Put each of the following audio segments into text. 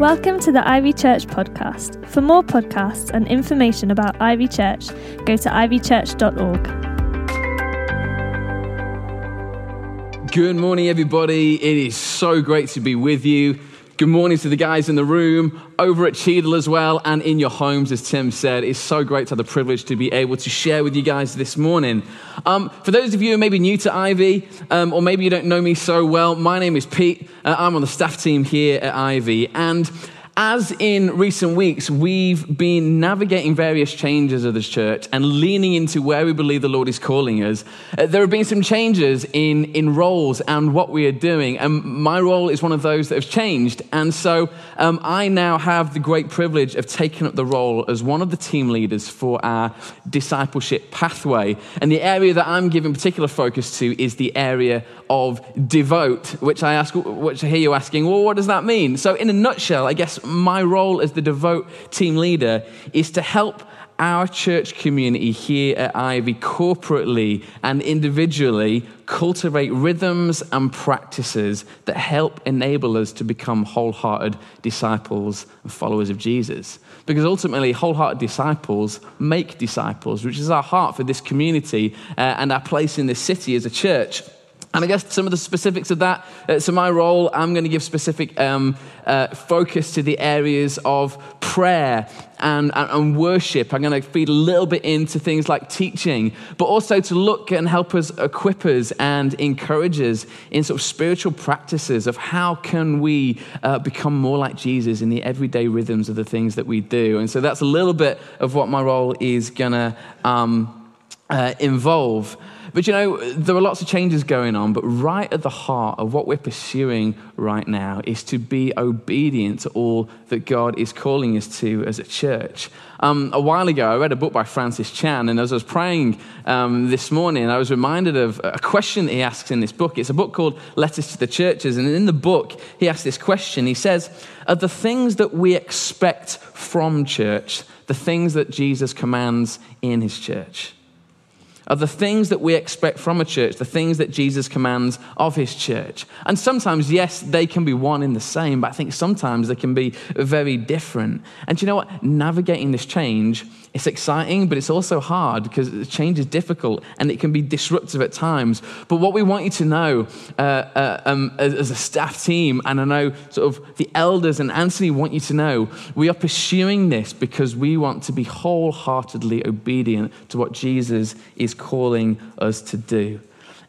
Welcome to the Ivy Church podcast. For more podcasts and information about Ivy Church, go to ivychurch.org. Good morning, everybody. It is so great to be with you. Good morning to the guys in the room, over at Cheadle as well, and in your homes, as Tim said. It's so great to have the privilege to be able to share with you guys this morning. For those of you who may be new to Ivy, or maybe you don't know me so well, my name is Pete. I'm on the staff team here at Ivy. And as in recent weeks, we've been navigating various changes of this church and leaning into where we believe the Lord is calling us. There have been some changes in roles and what we are doing, and my role is one of those that have changed. And so I now have the great privilege of taking up the role as one of the team leaders for our discipleship pathway. And the area that I'm giving particular focus to is the area of devote, which I hear you asking, well, what does that mean? So in a nutshell, I guess my role as the devote team leader is to help our church community here at Ivy corporately and individually cultivate rhythms and practices that help enable us to become wholehearted disciples and followers of Jesus. Because ultimately, wholehearted disciples make disciples, which is our heart for this community and our place in this city as a church. And I guess some of the specifics of that, so my role, I'm going to give specific focus to the areas of prayer and worship. I'm going to feed a little bit into things like teaching, but also to look and help us, equip us and encourage us in sort of spiritual practices of how can we become more like Jesus in the everyday rhythms of the things that we do. And so that's a little bit of what my role is going to involve. But you know, there are lots of changes going on, but right at the heart of what we're pursuing right now is to be obedient to all that God is calling us to as a church. A while ago, I read a book by Francis Chan, and as I was praying this morning, I was reminded of a question that he asks in this book. It's a book called Letters to the Churches, and in the book, he asks this question. He says, are the things that we expect from church the things that Jesus commands in his church? Are the things that we expect from a church the things that Jesus commands of his church? And sometimes, yes, they can be one in the same, but I think sometimes they can be very different. And you know what? Navigating this change, it's exciting, but it's also hard because change is difficult and it can be disruptive at times. But what we want you to know as a staff team, and I know sort of the elders and Anthony want you to know, we are pursuing this because we want to be wholeheartedly obedient to what Jesus is calling us to do.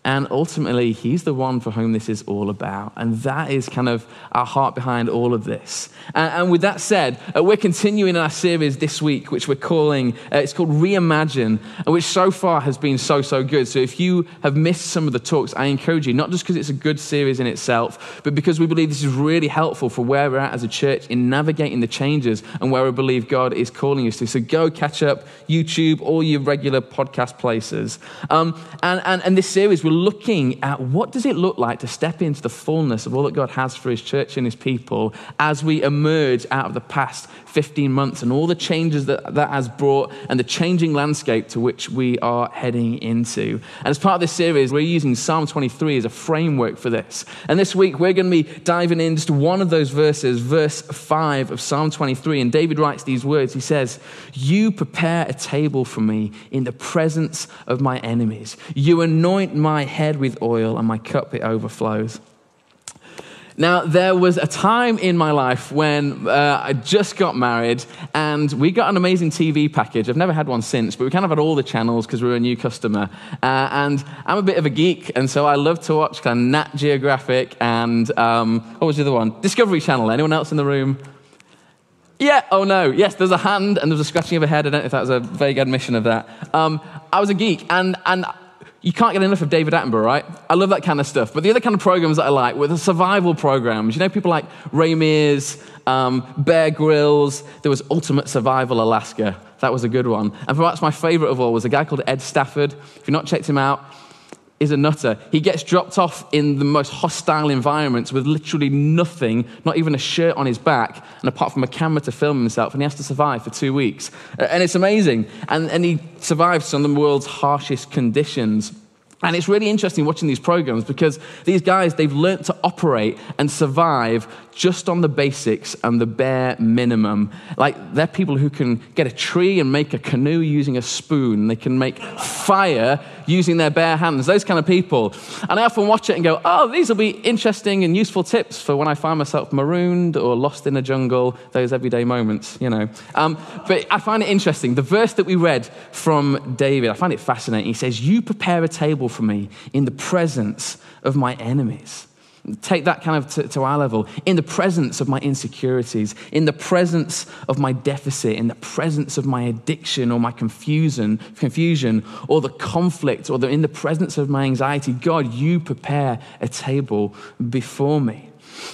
And ultimately, he's the one for whom this is all about. And that is kind of our heart behind all of this. And with that said, we're continuing our series this week, which we're calling, it's called Reimagine, which so far has been so good. So if you have missed some of the talks, I encourage you, not just because it's a good series in itself, but because we believe this is really helpful for where we're at as a church in navigating the changes and where we believe God is calling us to. So go catch up YouTube, all your regular podcast places. And this series, we're looking at what does it look like to step into the fullness of all that God has for his church and his people as we emerge out of the past 15 months and all the changes that has brought and the changing landscape to which we are heading into. And as part of this series, we're using Psalm 23 as a framework for this. And this week, we're going to be diving in just one of those verses, verse 5 of Psalm 23. And David writes these words. He says, "You prepare a table for me in the presence of my enemies. You anoint my head with oil and my cup it overflows." Now, there was a time in my life when I just got married and we got an amazing TV package. I've never had one since, but we kind of had all the channels because we were a new customer. And I'm a bit of a geek, and so I love to watch kind of Nat Geographic and, what was the other one? Discovery Channel. Anyone else in the room? Yeah, oh no, yes, there's a hand and there's a scratching of a head. I don't know if that was a vague admission of that. I was a geek, and you can't get enough of David Attenborough, right? I love that kind of stuff. But the other kind of programs that I like were the survival programs. You know, people like Ray Mears, Bear Grylls. There was Ultimate Survival Alaska. That was a good one. And perhaps my favorite of all was a guy called Ed Stafford. If you've not checked him out, he's a nutter. He gets dropped off in the most hostile environments with literally nothing, not even a shirt on his back, and apart from a camera to film himself, and he has to survive for 2 weeks. And it's amazing. And he survives some of the world's harshest conditions. And it's really interesting watching these programs because these guys, they've learnt to operate and survive just on the basics and the bare minimum. Like, they're people who can get a tree and make a canoe using a spoon. They can make fire using their bare hands, those kind of people. And I often watch it and go, oh, these will be interesting and useful tips for when I find myself marooned or lost in a jungle, those everyday moments, you know. But I find it interesting. The verse that we read from David, I find it fascinating. He says, you prepare a table for me in the presence of my enemies. Take that kind of to our level. In the presence of my insecurities, in the presence of my deficit, in the presence of my addiction or my confusion or the conflict, or in the presence of my anxiety, God, you prepare a table before me.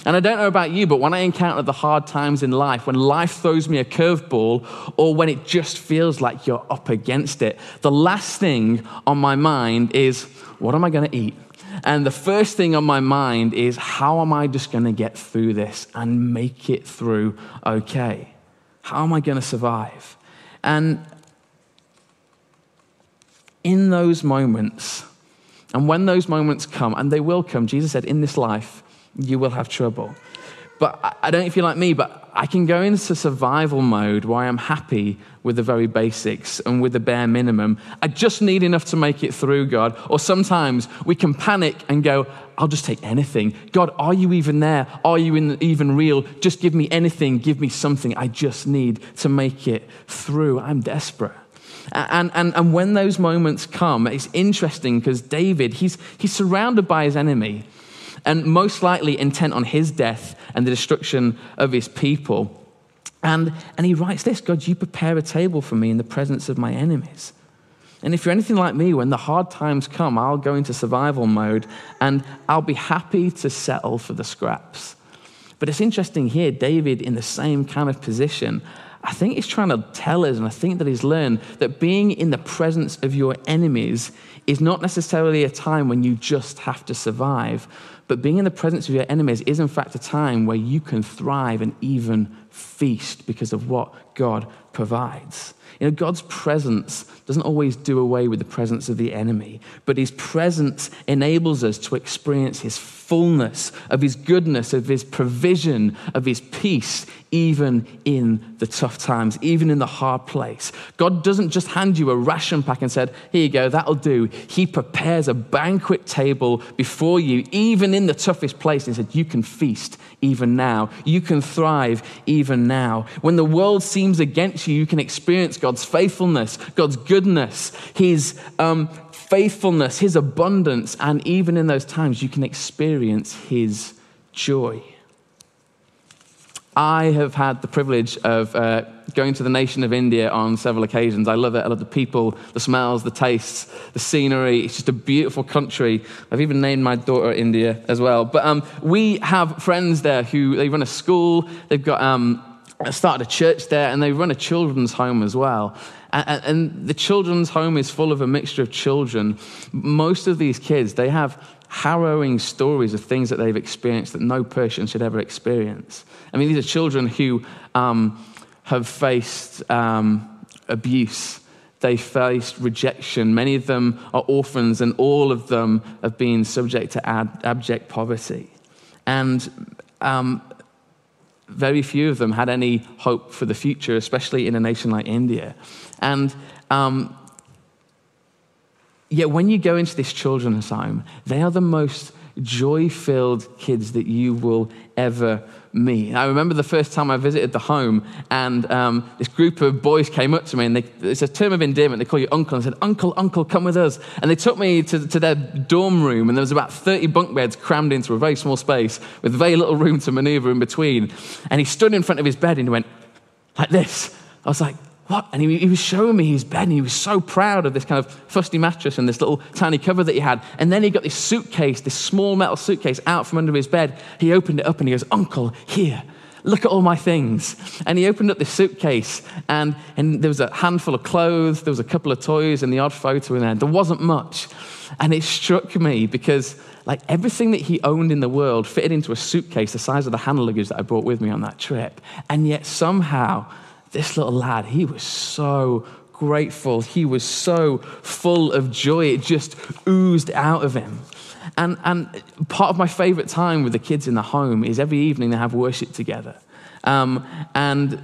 And I don't know about you, but when I encounter the hard times in life, when life throws me a curveball, or when it just feels like you're up against it, the last thing on my mind is, what am I going to eat? And the first thing on my mind is, how am I just going to get through this and make it through okay? How am I going to survive? And in those moments, and when those moments come, and they will come, Jesus said, in this life, you will have trouble. But I don't know if you're like me, but I can go into survival mode where I'm happy with the very basics and with the bare minimum. I just need enough to make it through, God. Or sometimes we can panic and go, I'll just take anything. God, are you even there? Are you even real? Just give me anything. Give me something. I just need to make it through. I'm desperate. And when those moments come, it's interesting because David, he's surrounded by his enemy, and most likely intent on his death and the destruction of his people. And he writes this, God, you prepare a table for me in the presence of my enemies. And if you're anything like me, when the hard times come, I'll go into survival mode and I'll be happy to settle for the scraps. But it's interesting here, David, in the same kind of position, I think he's trying to tell us, and I think that he's learned, that being in the presence of your enemies is not necessarily a time when you just have to survive, but being in the presence of your enemies is, in fact, a time where you can thrive and even feast because of what God provides. You know, God's presence doesn't always do away with the presence of the enemy, but his presence enables us to experience his fullness, of his goodness, of his provision, of his peace, even in the tough times, even in the hard place. God doesn't just hand you a ration pack and said, here you go, that'll do. He prepares a banquet table before you, even in the toughest place. He said, you can feast even now. You can thrive even now. When the world seems against you, you can experience God's faithfulness, God's goodness, his faithfulness, his abundance, and even in those times, you can experience his joy. I have had the privilege of going to the nation of India on several occasions. I love it. I love the people, the smells, the tastes, the scenery. It's just a beautiful country. I've even named my daughter India as well. But we have friends there who, they run a school, they've got started a church there, and they run a children's home as well. And the children's home is full of a mixture of children. Most of these kids, they have harrowing stories of things that they've experienced that no person should ever experience. I mean, these are children who have faced abuse. They faced rejection. Many of them are orphans, and all of them have been subject to abject poverty. And very few of them had any hope for the future, especially in a nation like India. And yet when you go into this children's home, they are the most joy-filled kids that you will ever meet. I remember the first time I visited the home, and this group of boys came up to me, and it's a term of endearment, they call you uncle, and said, uncle, uncle, come with us. And they took me to their dorm room, and there was about 30 bunk beds crammed into a very small space with very little room to maneuver in between. And he stood in front of his bed, and he went like this. I was like, what? And he was showing me his bed, and he was so proud of this kind of fusty mattress and this little tiny cover that he had. And then he got this suitcase, this small metal suitcase, out from under his bed. He opened it up, and he goes, uncle, here, look at all my things. And he opened up this suitcase, and there was a handful of clothes, there was a couple of toys, and the odd photo in there. There wasn't much. And it struck me because, like, everything that he owned in the world fitted into a suitcase the size of the hand luggage that I brought with me on that trip. And yet somehow, this little lad, he was so grateful. He was so full of joy. It just oozed out of him. And part of my favorite time with the kids in the home is every evening they have worship together. And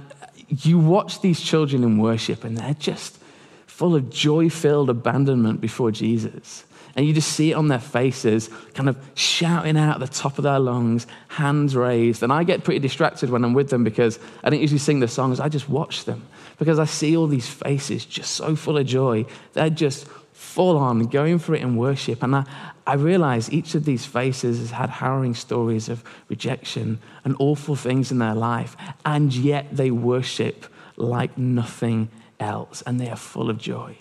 you watch these children in worship and they're just full of joy-filled abandonment before Jesus. And you just see it on their faces, kind of shouting out at the top of their lungs, hands raised. And I get pretty distracted when I'm with them because I don't usually sing the songs. I just watch them because I see all these faces just so full of joy. They're just full on going for it in worship. And I realize each of these faces has had harrowing stories of rejection and awful things in their life. And yet they worship like nothing else. And they are full of joy.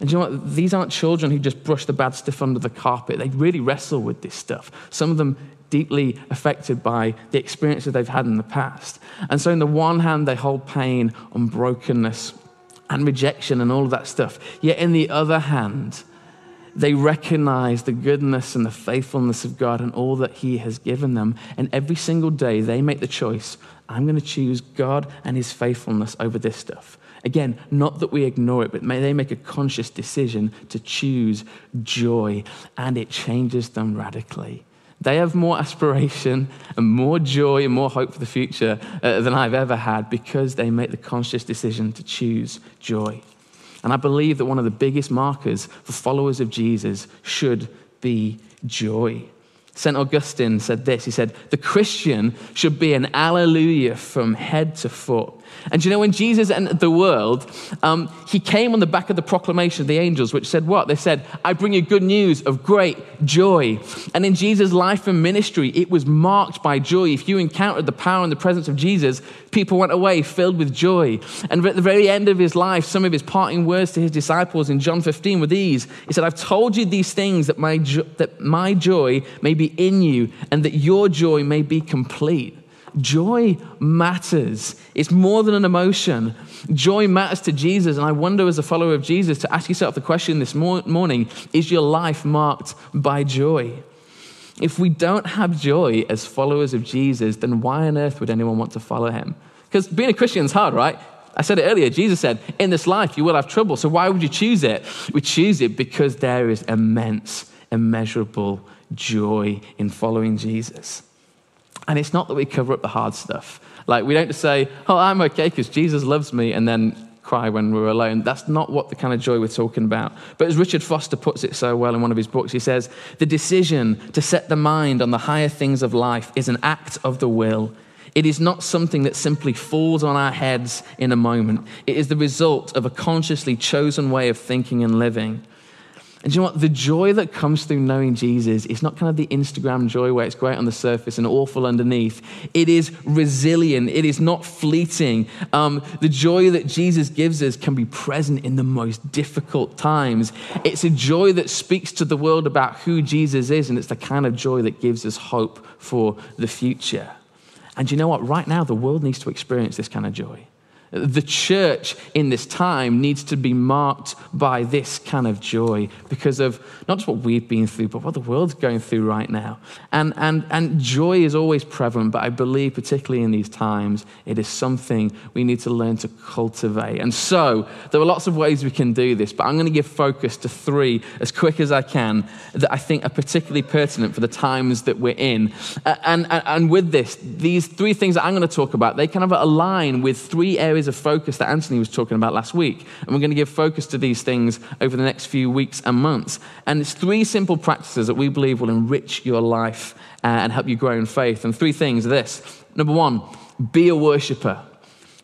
And you know what? These aren't children who just brush the bad stuff under the carpet. They really wrestle with this stuff. Some of them deeply affected by the experiences they've had in the past. And so on the one hand, they hold pain and brokenness and rejection and all of that stuff. Yet in the other hand, they recognize the goodness and the faithfulness of God and all that he has given them. And every single day, they make the choice, I'm going to choose God and his faithfulness over this stuff. Again, not that we ignore it, but may they make a conscious decision to choose joy, and it changes them radically. They have more aspiration and more joy and more hope for the future than I've ever had because they make the conscious decision to choose joy. And I believe that one of the biggest markers for followers of Jesus should be joy. St. Augustine said this, he said, the Christian should be an alleluia from head to foot. And you know, when Jesus entered the world, he came on the back of the proclamation of the angels, which said what? They said, I bring you good news of great joy. And in Jesus' life and ministry, it was marked by joy. If you encountered the power and the presence of Jesus, people went away filled with joy. And at the very end of his life, some of his parting words to his disciples in John 15 were these. He said, I've told you these things that my joy may be in you and that your joy may be complete. Joy matters. It's more than an emotion. Joy matters to Jesus. And I wonder, as a follower of Jesus, to ask yourself the question this morning, is your life marked by joy? If we don't have joy as followers of Jesus, then why on earth would anyone want to follow him? Because being a Christian is hard, right? I said it earlier. Jesus said, in this life, you will have trouble. So why would you choose it? We choose it because there is immense, immeasurable joy in following Jesus. And it's not that we cover up the hard stuff. Like, we don't just say, oh, I'm okay because Jesus loves me, and then cry when we're alone. That's not what the kind of joy we're talking about. But as Richard Foster puts it so well in one of his books, he says, the decision to set the mind on the higher things of life is an act of the will. It is not something that simply falls on our heads in a moment. It is the result of a consciously chosen way of thinking and living. And you know what? The joy that comes through knowing Jesus is not kind of the Instagram joy where it's great on the surface and awful underneath. It is resilient. It is not fleeting. The joy that Jesus gives us can be present in the most difficult times. It's a joy that speaks to the world about who Jesus is, and it's the kind of joy that gives us hope for the future. And you know what? Right now, the world needs to experience this kind of joy. The church in this time needs to be marked by this kind of joy because of not just what we've been through, but what the world's going through right now. And joy is always prevalent, but I believe particularly in these times, it is something we need to learn to cultivate. And so there are lots of ways we can do this, but I'm going to give focus to three as quick as I can that I think are particularly pertinent for the times that we're in. And with this, these three things that I'm going to talk about, they kind of align with three areas of focus that Anthony was talking about last week. And we're going to give focus to these things over the next few weeks and months. And it's three simple practices that we believe will enrich your life and help you grow in faith. And three things are this. Number one, be a worshiper.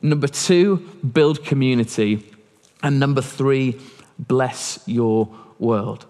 Number two, build community. And number three, bless your world.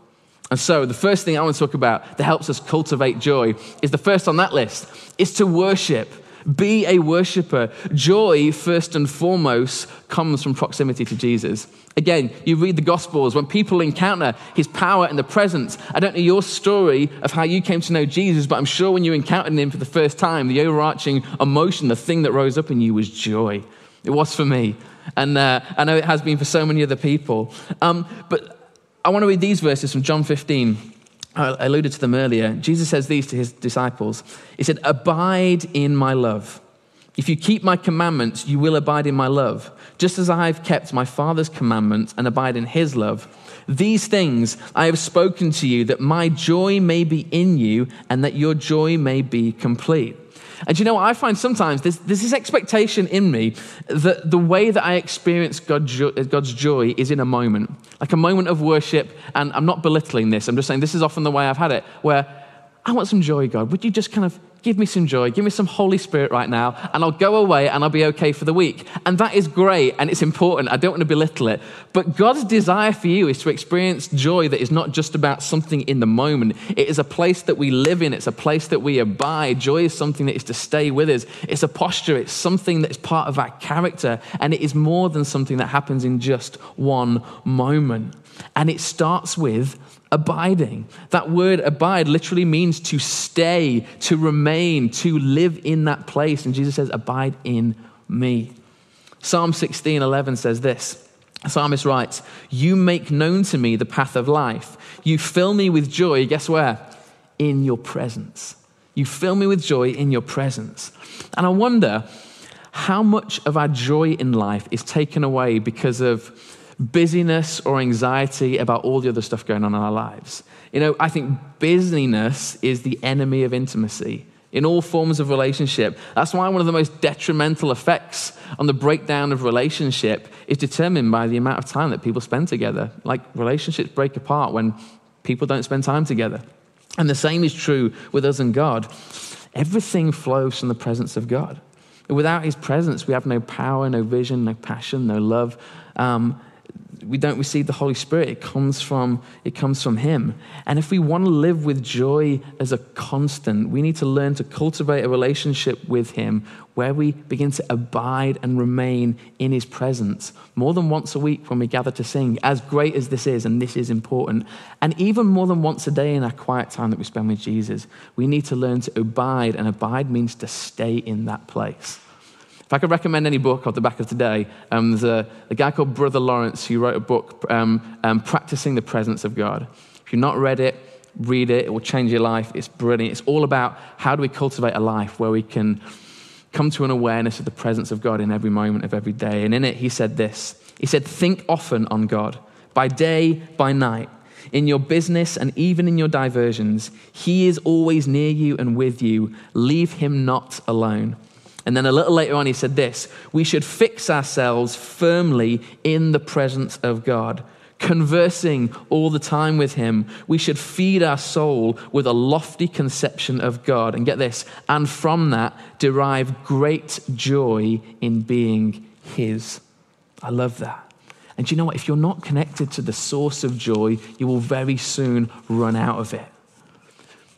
And so the first thing I want to talk about that helps us cultivate joy is the first on that list, is to worship. Be a worshiper. Joy, first and foremost, comes from proximity to Jesus. Again, you read the Gospels. When people encounter his power and the presence, I don't know your story of how you came to know Jesus, but I'm sure when you encountered him for the first time, the overarching emotion, the thing that rose up in you was joy. It was for me. And I know it has been for so many other people. But I want to read these verses from John 15. I alluded to them earlier. Jesus says these to his disciples. He said, abide in my love. If you keep my commandments, you will abide in my love, just as I have kept my Father's commandments and abide in his love. These things I have spoken to you, that my joy may be in you and that your joy may be complete. And you know what I find sometimes? There's this expectation in me that the way that I experience God's joy is in a moment, like a moment of worship. And I'm not belittling this. I'm just saying this is often the way I've had it, where I want some joy, God. Would you just kind of give me some joy? Give me some Holy Spirit right now, and I'll go away and I'll be okay for the week. And that is great, and it's important. I don't want to belittle it. But God's desire for you is to experience joy that is not just about something in the moment. It is a place that we live in. It's a place that we abide. Joy is something that is to stay with us. It's a posture. It's something that's part of our character, and it is more than something that happens in just one moment. And it starts with abiding. That word abide literally means to stay, to remain, to live in that place. And Jesus says, abide in me. Psalm 16:11 says this. The psalmist writes, you make known to me the path of life. You fill me with joy, guess where? In your presence. You fill me with joy in your presence. And I wonder how much of our joy in life is taken away because of busyness or anxiety about all the other stuff going on in our lives. You know, I think busyness is the enemy of intimacy in all forms of relationship. That's why one of the most detrimental effects on the breakdown of relationship is determined by the amount of time that people spend together. Like, relationships break apart when people don't spend time together. And the same is true with us and God. Everything flows from the presence of God. Without his presence, we have no power, no vision, no passion, no love. We don't receive the Holy Spirit. It comes from him. And if we want to live with joy as a constant, we need to learn to cultivate a relationship with him where we begin to abide and remain in his presence more than once a week when we gather to sing, as great as this is, and this is important, and even more than once a day in our quiet time that we spend with Jesus. We need to learn to abide, and abide means to stay in that place. If I could recommend any book off the back of today, there's a guy called Brother Lawrence who wrote a book, Practicing the Presence of God. If you've not read it, read it. It will change your life. It's brilliant. It's all about how do we cultivate a life where we can come to an awareness of the presence of God in every moment of every day. And in it, he said this. He said, think often on God, by day, by night. In your business and even in your diversions, he is always near you and with you. Leave him not alone. And then a little later on, he said this, we should fix ourselves firmly in the presence of God, conversing all the time with him. We should feed our soul with a lofty conception of God. And get this, and from that derive great joy in being his. I love that. And you know what? If you're not connected to the source of joy, you will very soon run out of it.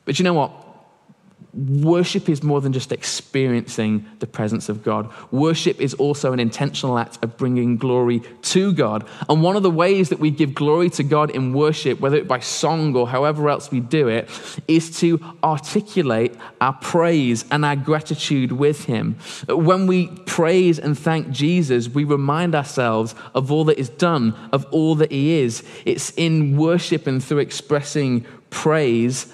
But you know what? Worship is more than just experiencing the presence of God. Worship is also an intentional act of bringing glory to God. And one of the ways that we give glory to God in worship, whether it by song or however else we do it, is to articulate our praise and our gratitude with him. When we praise and thank Jesus, we remind ourselves of all that is done, of all that he is. It's in worship and through expressing praise,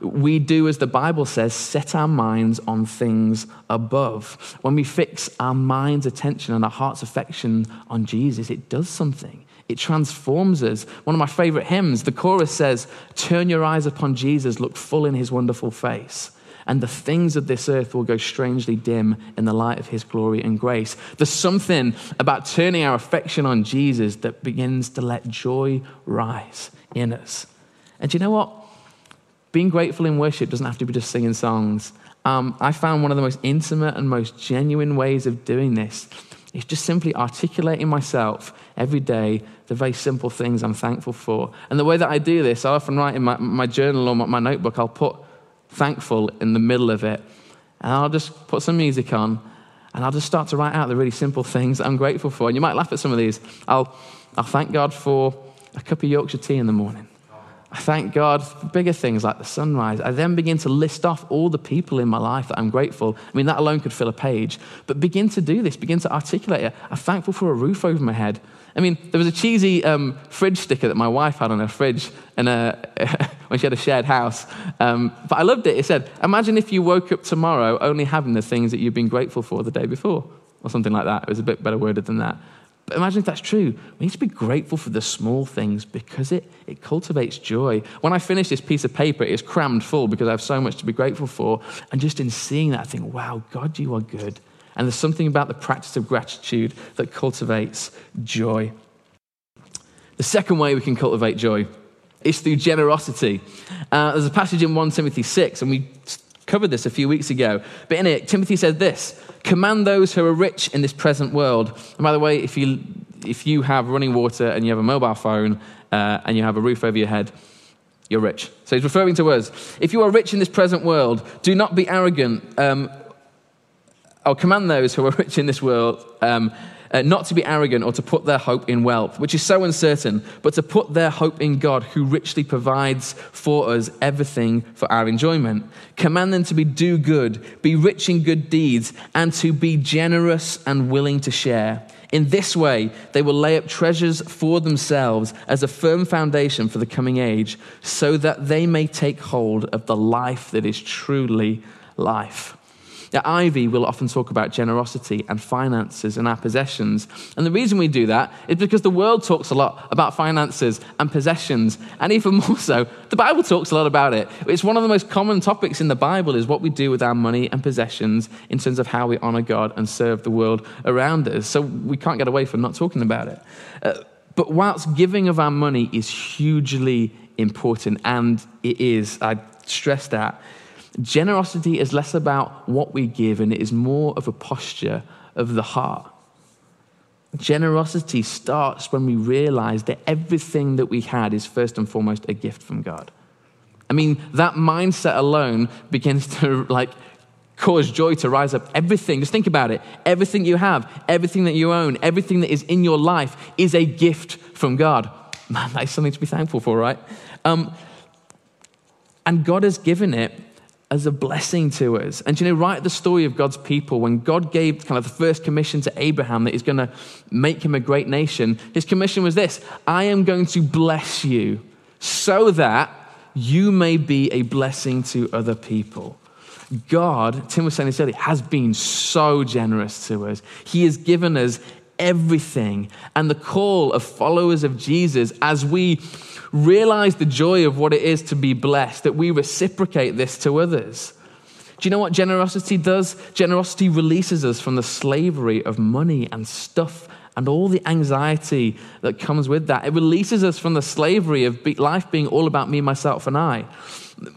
we do, as the Bible says, set our minds on things above. When we fix our mind's attention and our heart's affection on Jesus, it does something. It transforms us. One of my favorite hymns, the chorus says, turn your eyes upon Jesus, look full in his wonderful face, and the things of this earth will go strangely dim in the light of his glory and grace. There's something about turning our affection on Jesus that begins to let joy rise in us. And you know what? Being grateful in worship doesn't have to be just singing songs. I found one of the most intimate and most genuine ways of doing this is just simply articulating myself every day, the very simple things I'm thankful for. And the way that I do this, I often write in my journal or my notebook, I'll put thankful in the middle of it. And I'll just put some music on, and I'll just start to write out the really simple things that I'm grateful for. And you might laugh at some of these. I'll thank God for a cup of Yorkshire tea in the morning. I thank God for bigger things like the sunrise. I then begin to list off all the people in my life that I'm grateful. I mean, that alone could fill a page. But begin to do this. Begin to articulate it. I'm thankful for a roof over my head. I mean, there was a cheesy fridge sticker that my wife had on her fridge. And when she had a shared house. But I loved it. It said, imagine if you woke up tomorrow only having the things that you've been grateful for the day before, or something like that. It was a bit better worded than that. But imagine if that's true. We need to be grateful for the small things because it cultivates joy. When I finish this piece of paper, it's crammed full because I have so much to be grateful for. And just in seeing that, I think, wow, God, you are good. And there's something about the practice of gratitude that cultivates joy. The second way we can cultivate joy is through generosity. There's a passage in 1 Timothy 6, and we covered this a few weeks ago. But in it, Timothy said this, command those who are rich in this present world. And by the way, if you have running water and you have a mobile phone and you have a roof over your head, you're rich. So he's referring to us. If you are rich in this present world, do not be arrogant. I'll command those who are rich in this world not to be arrogant or to put their hope in wealth, which is so uncertain, but to put their hope in God, who richly provides for us everything for our enjoyment. Command them to do good, be rich in good deeds, and to be generous and willing to share. In this way, they will lay up treasures for themselves as a firm foundation for the coming age, so that they may take hold of the life that is truly life. Now, Ivy will often talk about generosity and finances and our possessions. And the reason we do that is because the world talks a lot about finances and possessions. And even more so, the Bible talks a lot about it. It's one of the most common topics in the Bible is what we do with our money and possessions in terms of how we honor God and serve the world around us. So we can't get away from not talking about it. But whilst giving of our money is hugely important, and it is, I stress that, generosity is less about what we give, and it is more of a posture of the heart. Generosity starts when we realize that everything that we had is first and foremost a gift from God. I mean, that mindset alone begins to cause joy to rise up. Everything, just think about it. Everything you have, everything that you own, everything that is in your life is a gift from God. Man, that is something to be thankful for, right? And God has given it as a blessing to us. And right at the story of God's people, when God gave kind of the first commission to Abraham that he's going to make him a great nation, his commission was this: I am going to bless you so that you may be a blessing to other people. God, Tim was saying this earlier, has been so generous to us. He has given us everything. And the call of followers of Jesus, as we realize the joy of what it is to be blessed, that we reciprocate this to others. Do you know what generosity does? Generosity releases us from the slavery of money and stuff and all the anxiety that comes with that. It releases us from the slavery of life being all about me, myself, and I.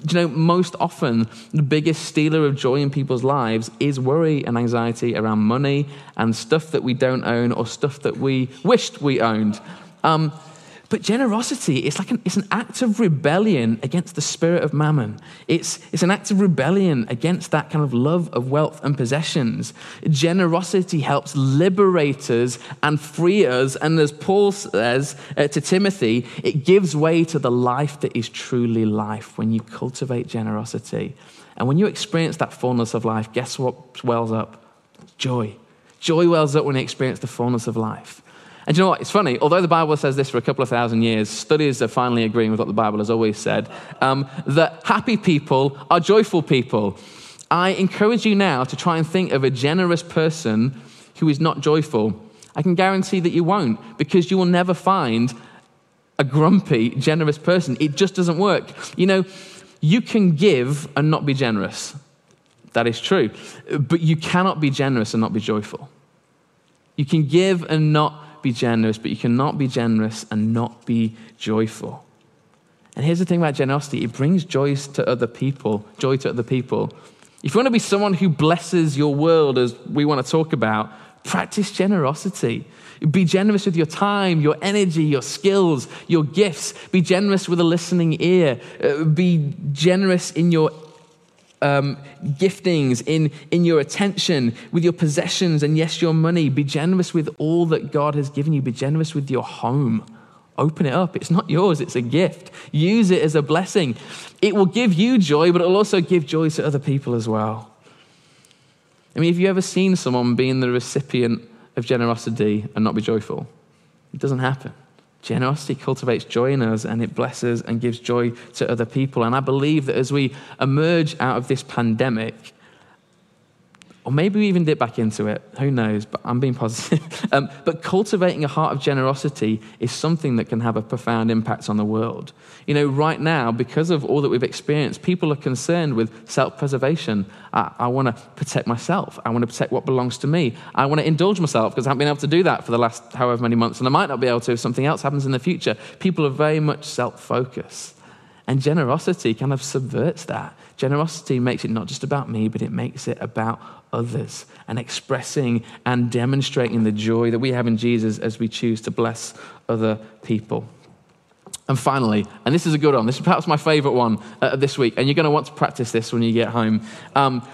Do you know, most often, the biggest stealer of joy in people's lives is worry and anxiety around money and stuff that we don't own or stuff that we wished we owned. But generosity, it's an act of rebellion against the spirit of mammon. It's an act of rebellion against that kind of love of wealth and possessions. Generosity helps liberate us and free us. And as Paul says to Timothy, it gives way to the life that is truly life when you cultivate generosity. And when you experience that fullness of life, guess what wells up? Joy. Joy wells up when you experience the fullness of life. And you know what? It's funny. Although the Bible says this for a couple of thousand years, studies are finally agreeing with what the Bible has always said, that happy people are joyful people. I encourage you now to try and think of a generous person who is not joyful. I can guarantee that you won't, because you will never find a grumpy, generous person. It just doesn't work. You can give and not be generous. That is true. But you cannot be generous and not be joyful. You can give and not be generous, but you cannot be generous and not be joyful. And here's the thing about generosity: it brings joy to other people. If you want to be someone who blesses your world, as we want to talk about, practice generosity. Be generous with your time, your energy, your skills, your gifts. Be generous with a listening ear. Be generous in your giftings, in your attention, with your possessions, and yes, your money. Be generous with all that God has given you. Be generous with your home. Open it up. It's not yours. It's a gift. Use it as a blessing. It will give you joy, but it will also give joy to other people as well. I mean, have you ever seen someone being the recipient of generosity and not be joyful? It doesn't happen. Generosity cultivates joy in us, and it blesses and gives joy to other people. And I believe that as we emerge out of this pandemic, or maybe we even dip back into it, who knows, but I'm being positive. But cultivating a heart of generosity is something that can have a profound impact on the world. You know, right now, because of all that we've experienced, people are concerned with self-preservation. I want to protect myself. I want to protect what belongs to me. I want to indulge myself because I haven't been able to do that for the last however many months, and I might not be able to if something else happens in the future. People are very much self-focused. And generosity kind of subverts that. Generosity makes it not just about me, but it makes it about others and expressing and demonstrating the joy that we have in Jesus as we choose to bless other people. And finally, and this is a good one, this is perhaps my favorite one this week, and you're going to want to practice this when you get home.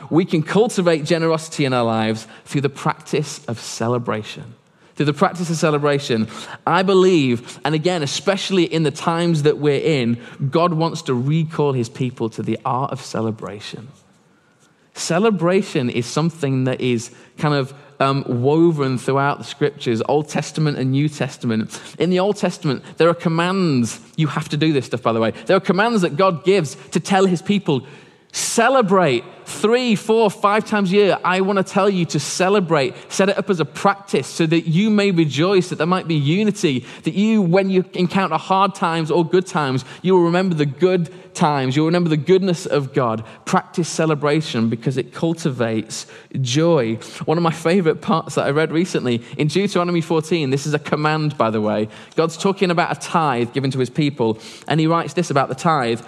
We can cultivate generosity in our lives through the practice of celebration. Through the practice of celebration, I believe, and again, especially in the times that we're in, God wants to recall his people to the art of celebration. Celebration is something that is kind of woven throughout the scriptures, Old Testament and New Testament. In the Old Testament, there are commands. You have to do this stuff, by the way. There are commands that God gives to tell his people, celebrate 3, 4, 5 times a year. I want to tell you to celebrate. Set it up as a practice so that you may rejoice, that there might be unity, that you, when you encounter hard times or good times, you will remember the good times. You'll remember the goodness of God. Practice celebration because it cultivates joy. One of my favorite parts that I read recently in Deuteronomy 14, this is a command, by the way. God's talking about a tithe given to his people, and he writes this about the tithe.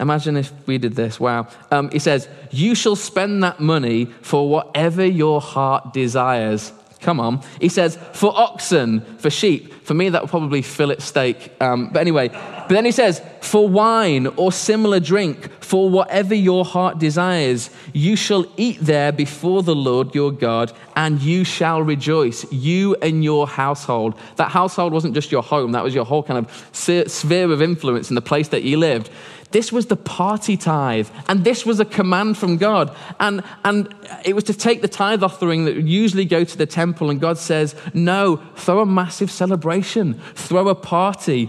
Imagine if we did this, wow. He says, you shall spend that money for whatever your heart desires. Come on. He says, for oxen, for sheep. For me, that would probably fillet steak. But anyway, but then he says, for wine or similar drink, for whatever your heart desires, you shall eat there before the Lord your God, and you shall rejoice, you and your household. That household wasn't just your home. That was your whole kind of sphere of influence in the place that you lived. This was the party tithe, and this was a command from God. And it was to take the tithe offering that would usually go to the temple, and God says, no, throw a massive celebration, throw a party,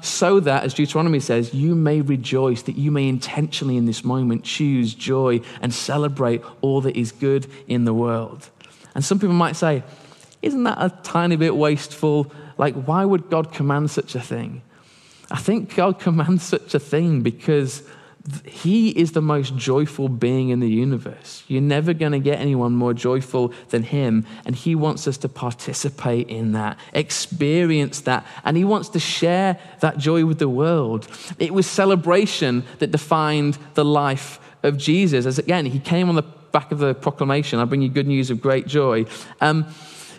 so that, as Deuteronomy says, you may rejoice, that you may intentionally in this moment choose joy and celebrate all that is good in the world. And some people might say, isn't that a tiny bit wasteful? Like, why would God command such a thing? I think God commands such a thing because he is the most joyful being in the universe. You're never going to get anyone more joyful than him, and he wants us to participate in that, experience that, and he wants to share that joy with the world. It was celebration that defined the life of Jesus. As again, he came on the back of the proclamation, I bring you good news of great joy.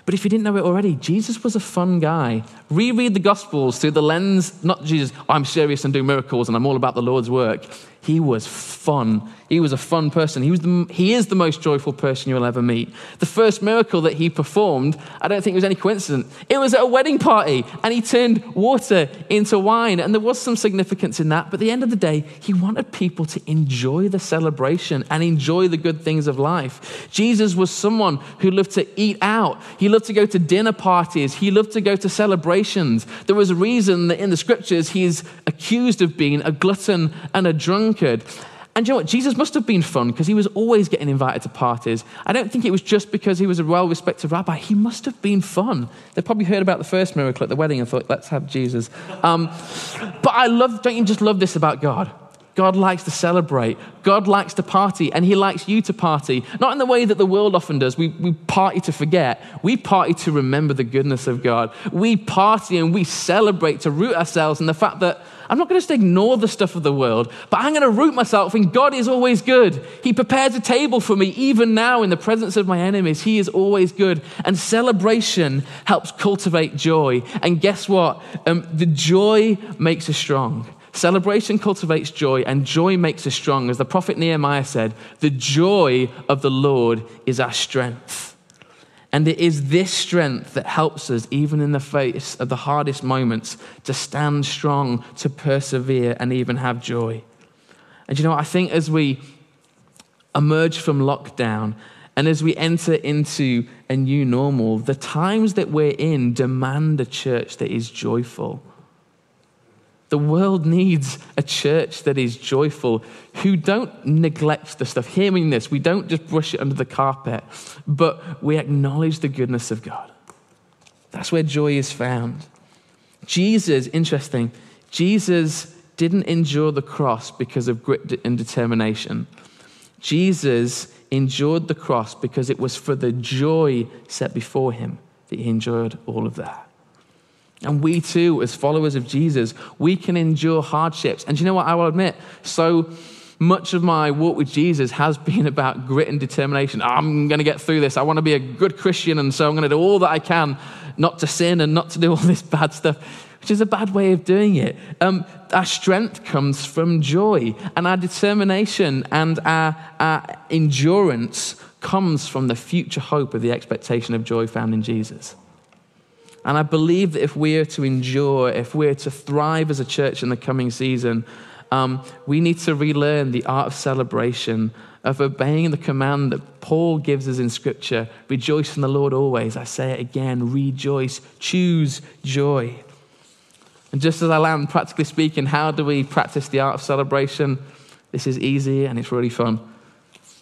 But if you didn't know it already, Jesus was a fun guy. Reread the Gospels through the lens, not Jesus, I'm serious and do miracles and I'm all about the Lord's work. He was fun. He was a fun person. He is the most joyful person you'll ever meet. The first miracle that he performed, I don't think it was any coincidence. It was at a wedding party, and he turned water into wine, and there was some significance in that. But at the end of the day, he wanted people to enjoy the celebration and enjoy the good things of life. Jesus was someone who loved to eat out. He loved to go to dinner parties. He loved to go to celebrations. There was a reason that in the scriptures, he's accused of being a glutton and a drunkard. And you know what? Jesus must have been fun because he was always getting invited to parties. I don't think it was just because he was a well-respected rabbi. He must have been fun. They probably heard about the first miracle at the wedding and thought, let's have Jesus. But don't you just love this about God? God likes to celebrate. God likes to party, and he likes you to party. Not in the way that the world often does. We party to forget. We party to remember the goodness of God. We party and we celebrate to root ourselves in the fact that I'm not going to just ignore the stuff of the world, but I'm going to root myself in God is always good. He prepares a table for me even now in the presence of my enemies. He is always good. And celebration helps cultivate joy. And guess what? The joy makes us strong. Celebration cultivates joy, and joy makes us strong. As the prophet Nehemiah said, the joy of the Lord is our strength. And it is this strength that helps us, even in the face of the hardest moments, to stand strong, to persevere, and even have joy. And you know, I think as we emerge from lockdown, And as we enter into a new normal, the times that we're in demand a church that is joyful. The world needs a church that is joyful, who don't neglect the stuff. Hearing this, we don't just brush it under the carpet, but we acknowledge the goodness of God. That's where joy is found. Jesus, interesting, Jesus didn't endure the cross because of grit and determination. Jesus endured the cross because it was for the joy set before him that he endured all of that. And we too, as followers of Jesus, we can endure hardships. And do you know what? I will admit, so much of my walk with Jesus has been about grit and determination. I'm going to get through this. I want to be a good Christian, and so I'm going to do all that I can not to sin and not to do all this bad stuff, which is a bad way of doing it. Our strength comes from joy, and our determination and our endurance comes from the future hope of the expectation of joy found in Jesus. And I believe that if we are to endure, if we are to thrive as a church in the coming season, we need to relearn the art of celebration, of obeying the command that Paul gives us in Scripture, rejoice in the Lord always. I say it again, rejoice, choose joy. And just as I land, practically speaking, how do we practice the art of celebration? This is easy and it's really fun.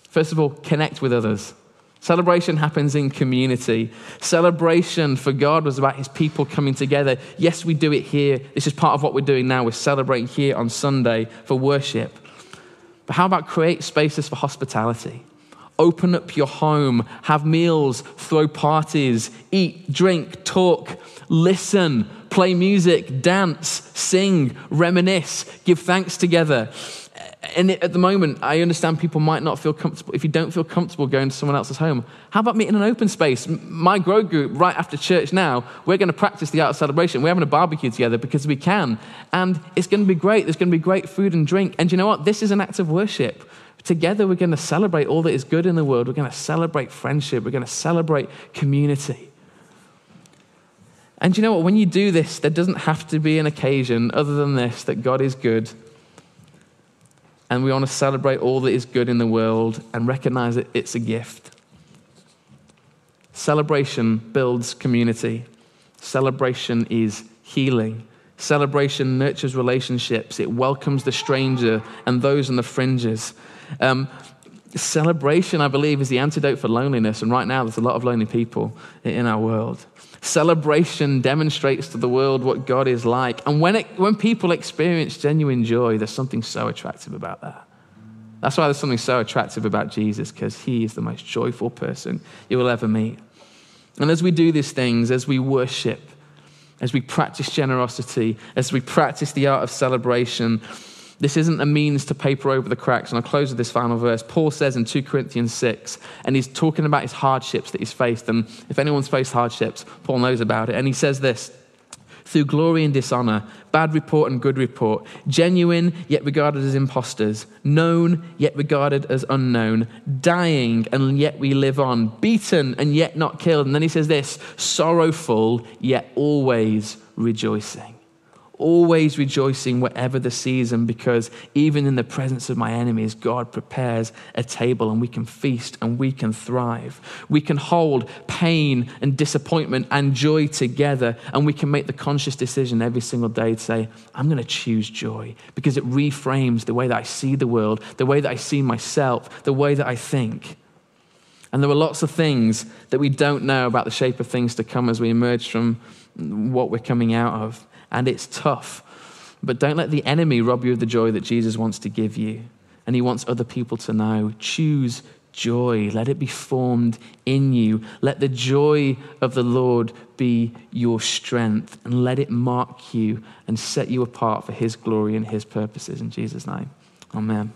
First of all, connect with others. Celebration happens in community. Celebration for God was about his people coming together. Yes, we do it here. This is part of what we're doing now. We're celebrating here on Sunday for worship. But how about create spaces for hospitality? Open up your home, have meals, throw parties, eat, drink, talk, listen, play music, dance, sing, reminisce, give thanks together. And at the moment, I understand people might not feel comfortable. If you don't feel comfortable going to someone else's home, how about meeting in an open space? My grow group, right after church now, we're going to practice the art of celebration. We're having a barbecue together because we can. And it's going to be great. There's going to be great food and drink. And you know what? This is an act of worship. Together, we're going to celebrate all that is good in the world. We're going to celebrate friendship. We're going to celebrate community. And you know what? When you do this, there doesn't have to be an occasion other than this, that God is good. And we want to celebrate all that is good in the world and recognize that it's a gift. Celebration builds community. Celebration is healing. Celebration nurtures relationships. It welcomes the stranger and those on the fringes. Celebration, I believe, is the antidote for loneliness. And right now, there's a lot of lonely people in our world. Celebration demonstrates to the world what God is like. And when people experience genuine joy, there's something so attractive about that. That's why there's something so attractive about Jesus, because he is the most joyful person you will ever meet. And as we do these things, as we worship, as we practice generosity, as we practice the art of celebration, this isn't a means to paper over the cracks. And I'll close with this final verse. Paul says in 2 Corinthians 6, and he's talking about his hardships that he's faced. And if anyone's faced hardships, Paul knows about it. And he says this, through glory and dishonor, bad report and good report, genuine yet regarded as impostors, known yet regarded as unknown, dying and yet we live on, beaten and yet not killed. And then he says this, sorrowful yet always rejoicing. Always rejoicing whatever the season, because even in the presence of my enemies, God prepares a table and we can feast and we can thrive. We can hold pain and disappointment and joy together, and we can make the conscious decision every single day to say, I'm going to choose joy, because it reframes the way that I see the world, the way that I see myself, the way that I think. And there are lots of things that we don't know about the shape of things to come as we emerge from what we're coming out of. And it's tough. But don't let the enemy rob you of the joy that Jesus wants to give you. And he wants other people to know. Choose joy. Let it be formed in you. Let the joy of the Lord be your strength. And let it mark you and set you apart for his glory and his purposes. In Jesus' name, amen.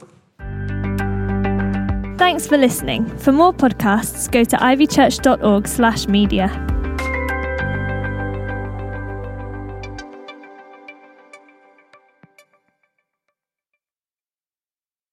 Thanks for listening. For more podcasts, go to ivychurch.org/media.